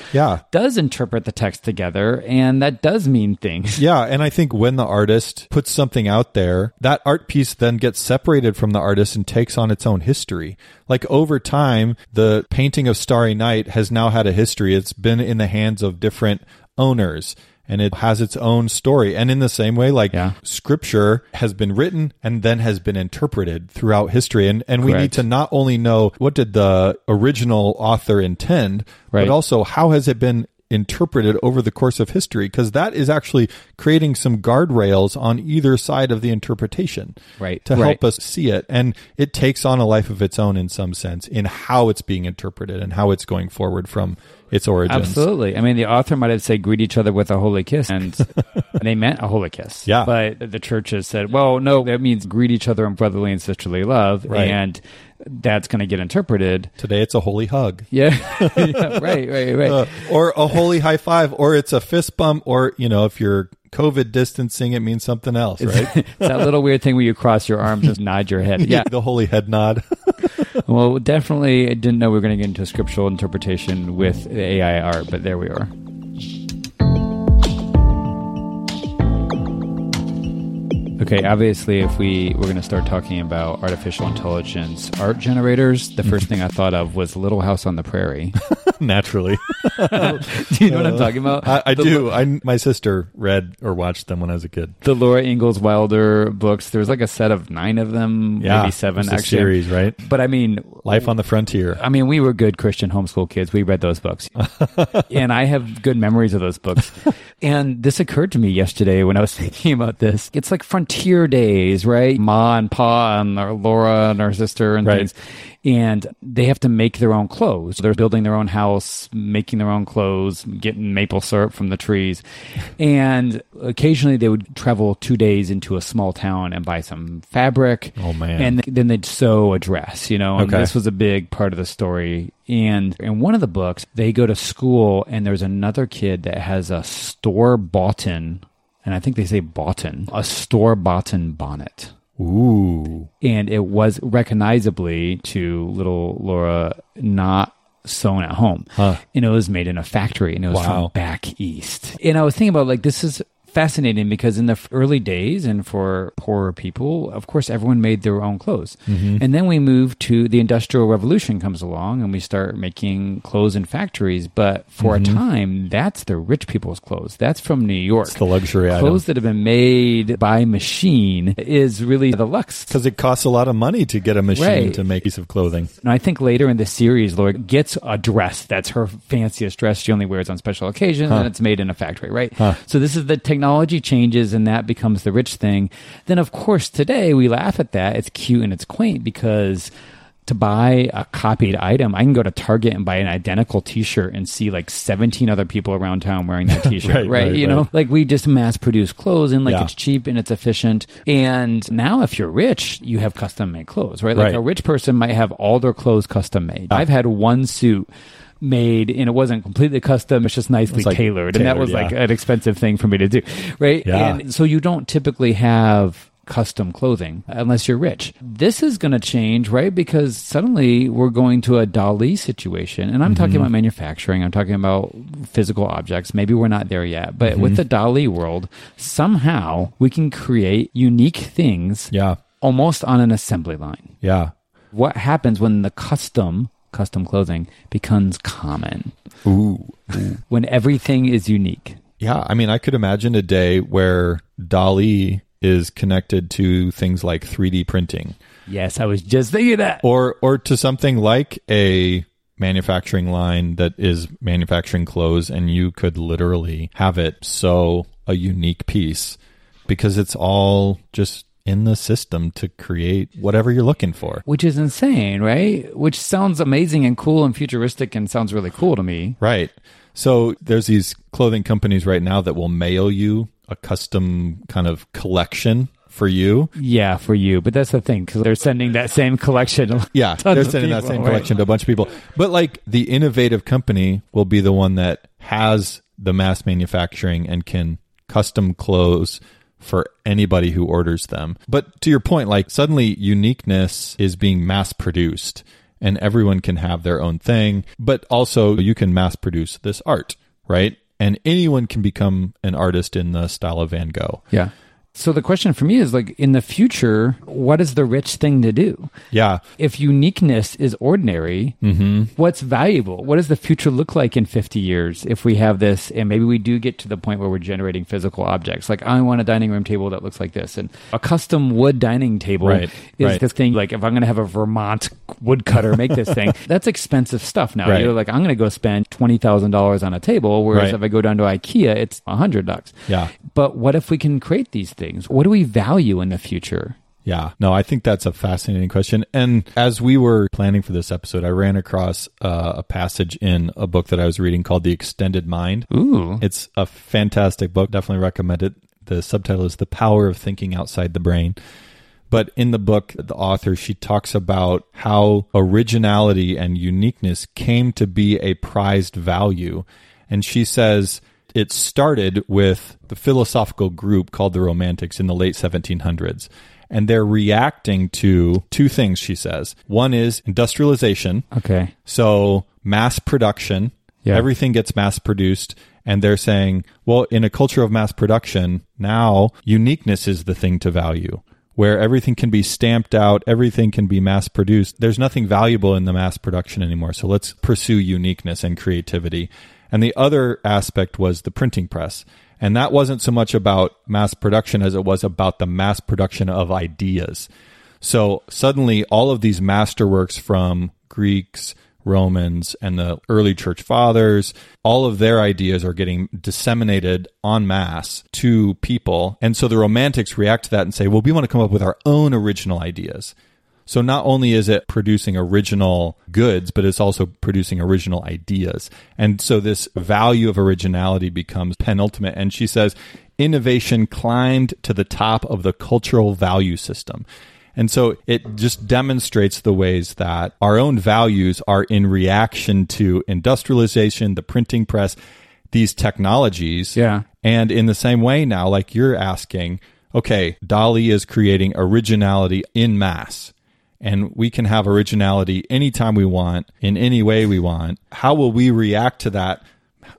does interpret the text together, and that does mean things. Yeah, and I think when the artist puts something out there, that art piece then gets separated from the artist and takes on its own history. Like, over time, the painting of Starry Night has now had a history. It's been in the hands of different owners, and it has its own story. And in the same way, like, scripture has been written and then has been interpreted throughout history. And we need to not only know what did the original author intend, but also how has it been interpreted over the course of history, because that is actually creating some guardrails on either side of the interpretation to help us see it. And it takes on a life of its own in some sense in how it's being interpreted and how it's going forward from its origins. Absolutely. I mean, the author might have said, greet each other with a holy kiss, and they meant a holy kiss. Yeah. But the church has said, well, no, that means greet each other in brotherly and sisterly love. And that's going to get interpreted. Today, it's a holy hug. Yeah. Or a holy high five, or it's a fist bump, or, if you're COVID distancing, it means something else, right? It's that little weird thing where you cross your arms and nod your head. Yeah. The holy head nod. Well, definitely didn't know we were going to get into a scriptural interpretation with the AI art, but there we are. Okay, obviously, if we're going to start talking about artificial intelligence art generators, the first thing I thought of was Little House on the Prairie. Naturally. Do you know what I'm talking about? I do. My sister read or watched them when I was a kid. The Laura Ingalls Wilder books. There was like a set of 9 of them, maybe 7 actually. Series, right? But I mean... Life on the Frontier. I mean, we were good Christian homeschool kids. We read those books. And I have good memories of those books. And this occurred to me yesterday when I was thinking about this. It's like Frontier Days, right? Ma and Pa and our Laura and our sister and things. And they have to make their own clothes. They're building their own house, making their own clothes, getting maple syrup from the trees. And occasionally they would travel 2 days into a small town and buy some fabric. Oh, man. And then they'd sew a dress, you know. And this was a big part of the story. And in one of the books, they go to school and there's another kid that has a store-bought, and I think they say bought, a store-bought bonnet. Ooh. And it was recognizably to little Laura not sewn at home. Huh. And it was made in a factory and it was from back east. And I was thinking about like, this is fascinating because in the early days and for poorer people, of course, everyone made their own clothes. Mm-hmm. And then we move to the Industrial Revolution comes along and we start making clothes in factories. But for a time, that's the rich people's clothes. That's from New York. It's the luxury item. Clothes that have been made by machine is really the luxe. Because it costs a lot of money to get a machine to make a piece of clothing. And I think later in the series, Laura gets a dress. That's her fanciest dress. She only wears on special occasions and it's made in a factory, right? Huh. So this is the technology changes and that becomes the rich thing. Then, of course, today we laugh at that. It's cute and it's quaint because to buy a copied item, I can go to Target and buy an identical t-shirt and see like 17 other people around town wearing that t-shirt, right? Like we just mass produce clothes and like it's cheap and it's efficient. And now if you're rich, you have custom made clothes, right? Like a rich person might have all their clothes custom made. I've had one suit made and it wasn't completely custom, it's just nicely tailored. And that was like an expensive thing for me to do, right? Yeah. And so you don't typically have custom clothing unless you're rich. This is going to change, right? Because suddenly we're going to a DALL-E situation. And I'm talking about manufacturing. I'm talking about physical objects. Maybe we're not there yet. But with the DALL-E world, somehow we can create unique things almost on an assembly line. Yeah. What happens when the custom clothing becomes common? Ooh. When everything is unique. Yeah. I mean, I could imagine a day where DALL-E is connected to things like 3D printing. Yes, I was just thinking that. Or to something like a manufacturing line that is manufacturing clothes, and you could literally have it sew a unique piece because it's all just in the system to create whatever you're looking for. Which is insane, right? Which sounds amazing and cool and futuristic and sounds really cool to me. Right. So there's these clothing companies right now that will mail you a custom kind of collection for you. Yeah, for you. But that's the thing, because they're sending that same collection. Yeah, they're sending that same collection to a bunch of people. But like the innovative company will be the one that has the mass manufacturing and can custom clothes for anybody who orders them. But to your point, like suddenly uniqueness is being mass produced and everyone can have their own thing, but also you can mass produce this art, right? And anyone can become an artist in the style of Van Gogh. Yeah. So the question for me is like, in the future, what is the rich thing to do? Yeah. If uniqueness is ordinary, what's valuable? What does the future look like in 50 years if we have this? And maybe we do get to the point where we're generating physical objects. Like I want a dining room table that looks like this. And a custom wood dining table is this thing. Like if I'm going to have a Vermont woodcutter make this thing, that's expensive stuff now. You're like, I'm going to go spend $20,000 on a table. Whereas if I go down to IKEA, it's $100. Yeah. But what if we can create these things? What do we value in the future? Yeah. No, I think that's a fascinating question. And as we were planning for this episode, I ran across a passage in a book that I was reading called The Extended Mind. Ooh. It's a fantastic book. Definitely recommend it. The subtitle is The Power of Thinking Outside the Brain. But in the book, the author, she talks about how originality and uniqueness came to be a prized value. And she says, it started with the philosophical group called the Romantics in the late 1700s. And they're reacting to two things, she says. One is industrialization. Okay. So mass production. Yeah. Everything gets mass produced. And they're saying, well, in a culture of mass production, now uniqueness is the thing to value, where everything can be stamped out, everything can be mass produced. There's nothing valuable in the mass production anymore. So let's pursue uniqueness and creativity. And the other aspect was the printing press. And that wasn't so much about mass production as it was about the mass production of ideas. So suddenly all of these masterworks from Greeks, Romans, and the early church fathers, all of their ideas are getting disseminated en masse to people. And so the Romantics react to that and say, well, we want to come up with our own original ideas. So not only is it producing original goods, but it's also producing original ideas. And so this value of originality becomes penultimate. And she says, innovation climbed to the top of the cultural value system. And so it just demonstrates the ways that our own values are in reaction to industrialization, the printing press, these technologies. Yeah. And in the same way now, like you're asking, okay, DALL-E is creating originality in mass, and we can have originality anytime we want, in any way we want. How will we react to that?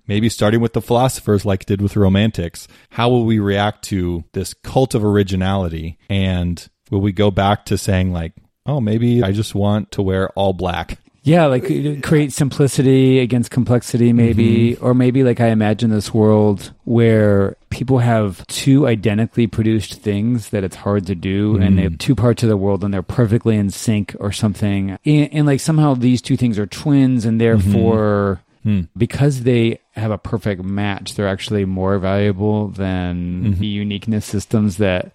Maybe starting with the philosophers like did with Romantics. How will we react to this cult of originality, and will we go back to saying like, oh, maybe I just want to wear all black? Yeah, like create simplicity against complexity maybe, mm-hmm. or maybe like I imagine this world where people have two identically produced things that it's hard to do, mm-hmm. and they have two parts of the world and they're perfectly in sync or something. And like somehow these two things are twins, and therefore, mm-hmm. because they have a perfect match, they're actually more valuable than mm-hmm. the uniqueness systems that...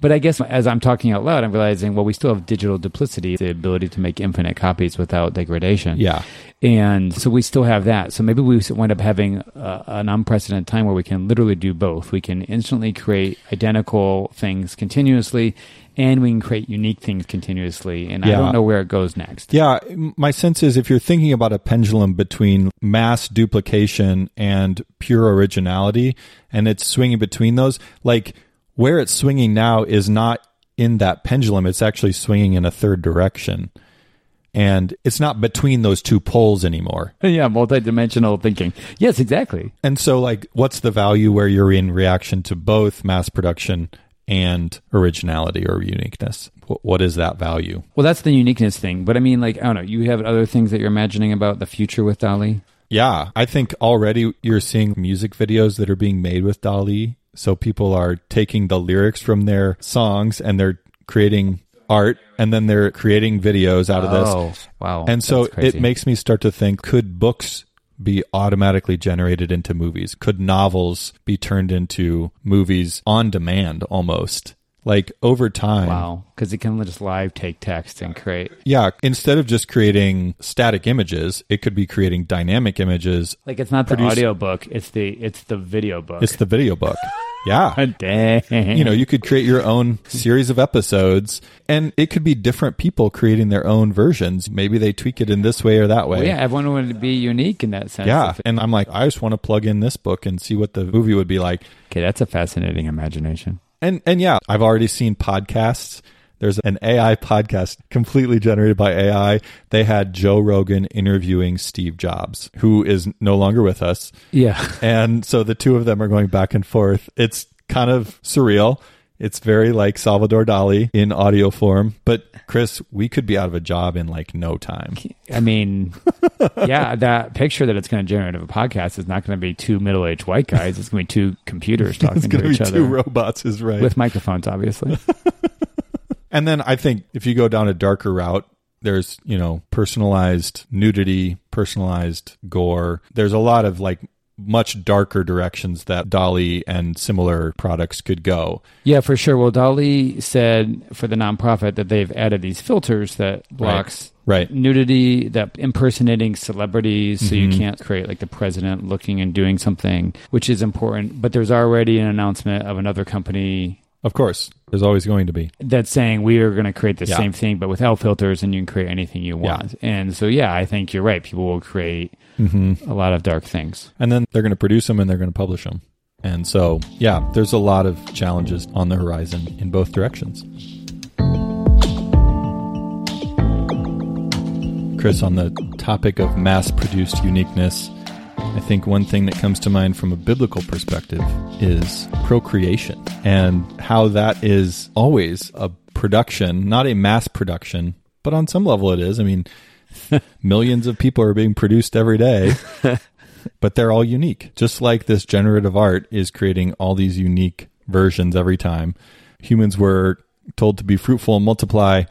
But I guess as I'm talking out loud, I'm realizing, well, we still have digital duplicity, the ability to make infinite copies without degradation. Yeah. And so we still have that. So maybe we wind up having an unprecedented time where we can literally do both. We can instantly create identical things continuously, and we can create unique things continuously. And yeah. I don't know where it goes next. Yeah. My sense is if you're thinking about a pendulum between mass duplication and pure originality, and it's swinging between those, like... where it's swinging now is not in that pendulum. It's actually swinging in a third direction. And it's not between those two poles anymore. Yeah, multidimensional thinking. Yes, exactly. And so, like, what's the value where you're in reaction to both mass production and originality or uniqueness? What is that value? Well, that's the uniqueness thing. But I mean, like, I don't know, you have other things that you're imagining about the future with DALL-E? Yeah, I think already you're seeing music videos that are being made with DALL-E. So people are taking the lyrics from their songs and they're creating art, and then they're creating videos out of this. Wow. And so it makes me start to think, could books be automatically generated into movies? Could novels be turned into movies on demand almost? Like over time. Wow. Because it can just live take text and create. Yeah. Instead of just creating static images, it could be creating dynamic images. Like it's not the audio book. It's the video book. It's the video book. Yeah. Dang. You know, you could create your own series of episodes, and it could be different people creating their own versions. Maybe they tweak it in this way or that way. Well, yeah. Everyone wanted to be unique in that sense. Yeah. And I'm like, I just want to plug in this book and see what the movie would be like. Okay. That's a fascinating imagination. And yeah, I've already seen podcasts. There's an AI podcast completely generated by AI. They had Joe Rogan interviewing Steve Jobs, who is no longer with us. Yeah. And so the two of them are going back and forth. It's kind of surreal. It's very like Salvador Dali in audio form. But Chris, we could be out of a job in like no time. I mean, yeah, that picture that it's going to generate of a podcast is not going to be two middle-aged white guys. It's going to be two computers talking to each other. It's going to be two robots, is right. With microphones, obviously. And then I think if you go down a darker route, there's, you know, personalized nudity, personalized gore. There's a lot of like... much darker directions that DALL-E and similar products could go. Yeah, for sure. Well, DALL-E said for the nonprofit that they've added these filters that blocks nudity, that impersonating celebrities, so you can't create like the president looking and doing something, which is important. But there's already an announcement of another company... Of course, there's always going to be. That's saying we are going to create the same thing, but without filters, and you can create anything you want. Yeah. And so, yeah, I think you're right. People will create a lot of dark things. And then they're going to produce them and they're going to publish them. And so, yeah, there's a lot of challenges on the horizon in both directions. Chris, on the topic of mass-produced uniqueness, I think one thing that comes to mind from a biblical perspective is procreation and how that is always a production, not a mass production, but on some level it is. I mean, millions of people are being produced every day, but they're all unique. Just like this generative art is creating all these unique versions every time. Humans were told to be fruitful and multiply,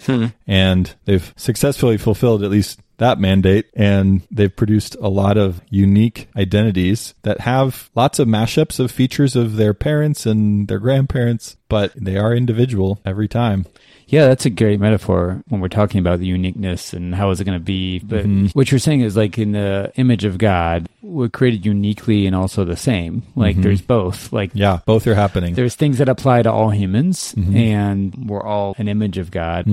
and they've successfully fulfilled at least that mandate, and they've produced a lot of unique identities that have lots of mashups of features of their parents and their grandparents, but they are individual every time. Yeah, that's a great metaphor when we're talking about the uniqueness and how is it going to be. But what you're saying is like in the image of God, we're created uniquely and also the same. Like there's both. Like yeah, both are happening. There's things that apply to all humans and we're all an image of God.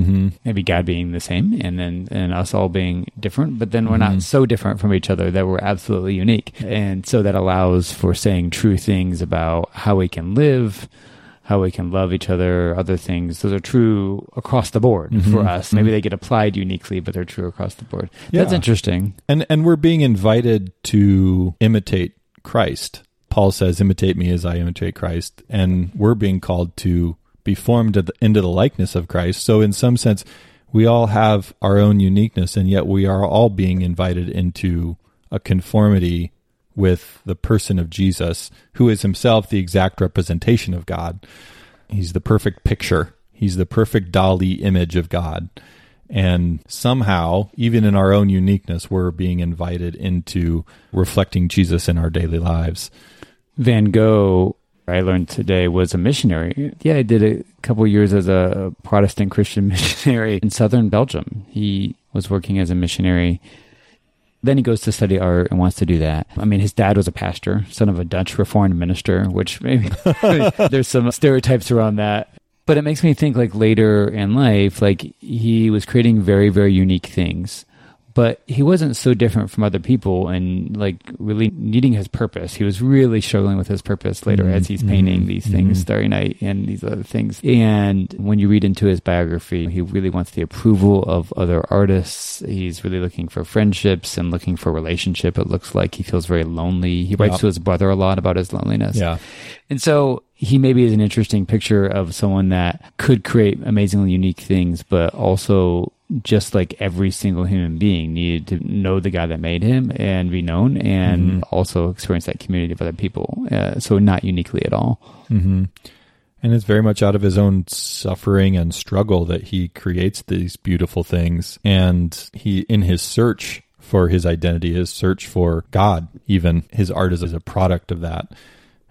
Maybe God being the same and then and us all being different. But then we're not so different from each other that we're absolutely unique. And so that allows for saying true things about how we can live, how we can love each other, other things. Those are true across the board for us. Maybe they get applied uniquely, but they're true across the board. Yeah. That's interesting. And we're being invited to imitate Christ. Paul says, imitate me as I imitate Christ. And we're being called to be formed into the likeness of Christ. So in some sense, we all have our own uniqueness, and yet we are all being invited into a conformity with the person of Jesus, who is himself the exact representation of God. He's the perfect picture. He's the perfect DALL-E image of God. And somehow, even in our own uniqueness, we're being invited into reflecting Jesus in our daily lives. Van Gogh, I learned today, was a missionary. Yeah, I did a couple of years as a Protestant Christian missionary in southern Belgium. He was working as a missionary. Then he goes to study art and wants to do that. I mean, his dad was a pastor, son of a Dutch Reformed minister, which maybe there's some stereotypes around that. But it makes me think like later in life, like he was creating very, very unique things. But he wasn't so different from other people and like really needing his purpose. He was really struggling with his purpose later as he's painting these things, Starry Night and these other things. And when you read into his biography, he really wants the approval of other artists. He's really looking for friendships and looking for relationship. It looks like he feels very lonely. He writes to his brother a lot about his loneliness. Yeah. And so he maybe is an interesting picture of someone that could create amazingly unique things, but also just like every single human being needed to know the God that made him and be known and also experience that community of other people. So not uniquely at all. And it's very much out of his own suffering and struggle that he creates these beautiful things. And he, in his search for his identity, his search for God, even his art is a product of that.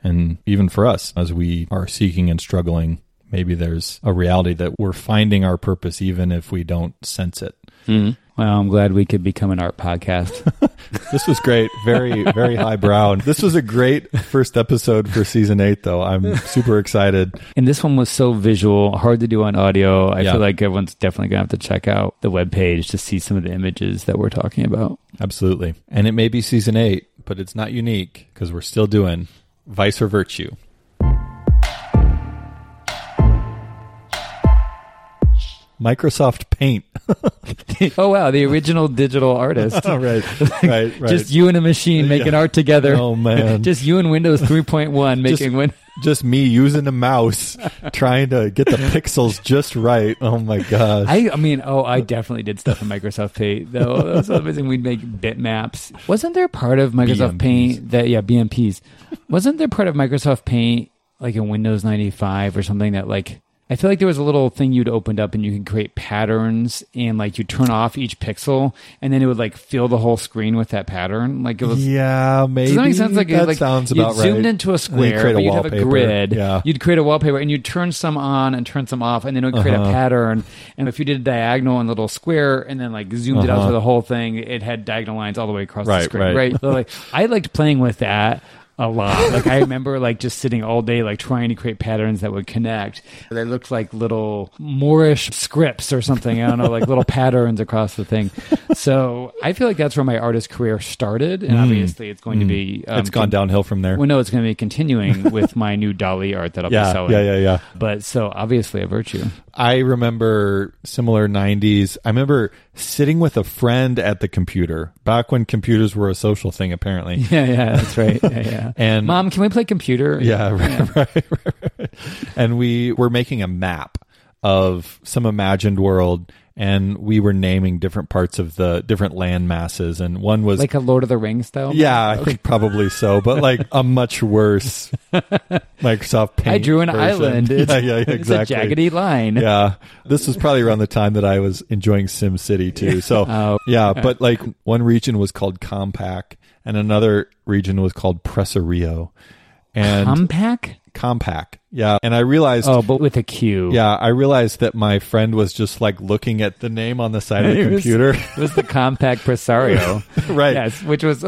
And even for us, as we are seeking and struggling, maybe there's a reality that we're finding our purpose even if we don't sense it. Well, I'm glad we could become an art podcast. This was great. Very, very highbrow. This was a great first episode for season 8, though. I'm super excited. And this one was so visual, hard to do on audio. I feel like everyone's definitely going to have to check out the webpage to see some of the images that we're talking about. Absolutely. And it may be season 8, but it's not unique because we're still doing Vice or Virtue. Microsoft Paint. Oh, wow. The original digital artist. Right. Just you and a machine making art together. Oh, man. Just you and Windows 3.1 making Windows. Just me using a mouse, trying to get the pixels just right. Oh, my gosh. I definitely did stuff in Microsoft Paint, though. That was so amazing. We'd make bitmaps. Wasn't there part of Microsoft BMPs. Paint that, BMPs. Wasn't there part of Microsoft Paint, like in Windows 95 or something that, like, I feel like there was a little thing you'd opened up and you can create patterns and like you turn off each pixel and then it would like fill the whole screen with that pattern. Like it was, yeah, maybe. Does that make sense? Like, that sounds about right. You zoomed into a square, but you'd have a grid. Yeah. You'd create a wallpaper and you'd turn some on and turn some off and then it would create a pattern. And if you did a diagonal and a little square and then like zoomed it out to the whole thing, it had diagonal lines all the way across the screen. Right. So, like, I liked playing with that. a lot. Like I remember like just sitting all day, like trying to create patterns that would connect. They looked like little Moorish scripts or something. I don't know, like little patterns across the thing. So I feel like that's where my artist career started. And obviously it's going to be... it's gone downhill from there. Well, no, it's going to be continuing with my new DALL-E art that I'll be selling. Yeah. But so obviously a virtue. I remember similar 90s. I remember sitting with a friend at the computer back when computers were a social thing, apparently. Yeah, that's right. Yeah. And Mom, can we play computer? Yeah, right. And we were making a map of some imagined world, and we were naming different parts of the different land masses. And one was like a Lord of the Rings style. Yeah, I think probably so, but like a much worse Microsoft Paint. I drew an island. It's exactly. It's a jaggedy line. Yeah. This was probably around the time that I was enjoying SimCity too. So but like one region was called Compaq and another region was called Presario. And Compaq. Yeah. And I realized... Oh, but with a Q. Yeah. I realized that my friend was just like looking at the name on the side of the computer. It was the Compaq Presario. Right. Yes. Which was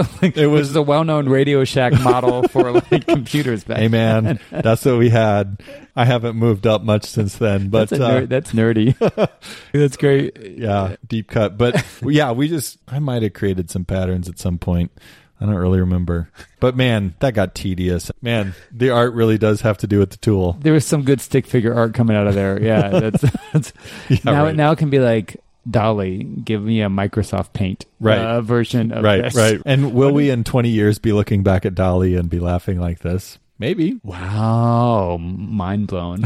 a well-known Radio Shack model for like computers back then. Hey, man. That's what we had. I haven't moved up much since then, but... that's nerdy. That's great. Yeah. Deep cut. But yeah, I might have created some patterns at some point. I don't really remember. But man, that got tedious. Man, the art really does have to do with the tool. There was some good stick figure art coming out of there. Yeah. Now it can be like, DALL-E, give me a Microsoft Paint version of this. Right. And will we in 20 years be looking back at DALL-E and be laughing like this? Maybe. Wow. Mind blown.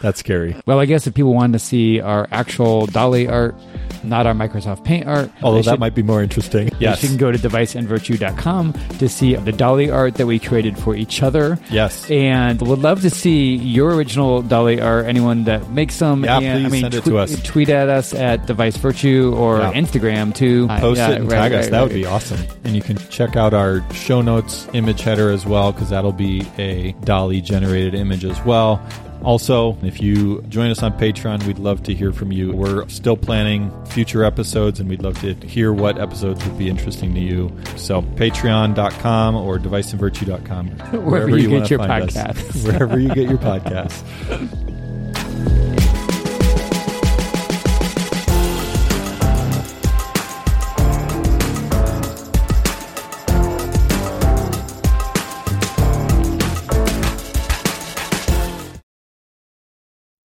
That's scary. Well, I guess if people wanted to see our actual DALL-E art, not our Microsoft Paint art. Although that might be more interesting. Yes. You can go to deviceandvirtue.com to see the DALL-E art that we created for each other. Yes. And would love to see your original DALL-E art, anyone that makes them. Yeah, and, please send it to us. Tweet at us at devicevirtue or Instagram too. Post it and tag us. That would be awesome. And you can check out our show notes image header as well, because that'll be a DALL-E generated image as well. Also, if you join us on Patreon, we'd love to hear from you. We're still planning future episodes, and we'd love to hear what episodes would be interesting to you. So patreon.com or deviceandvirtue.com. Wherever you get your podcasts. Wherever you get your podcasts.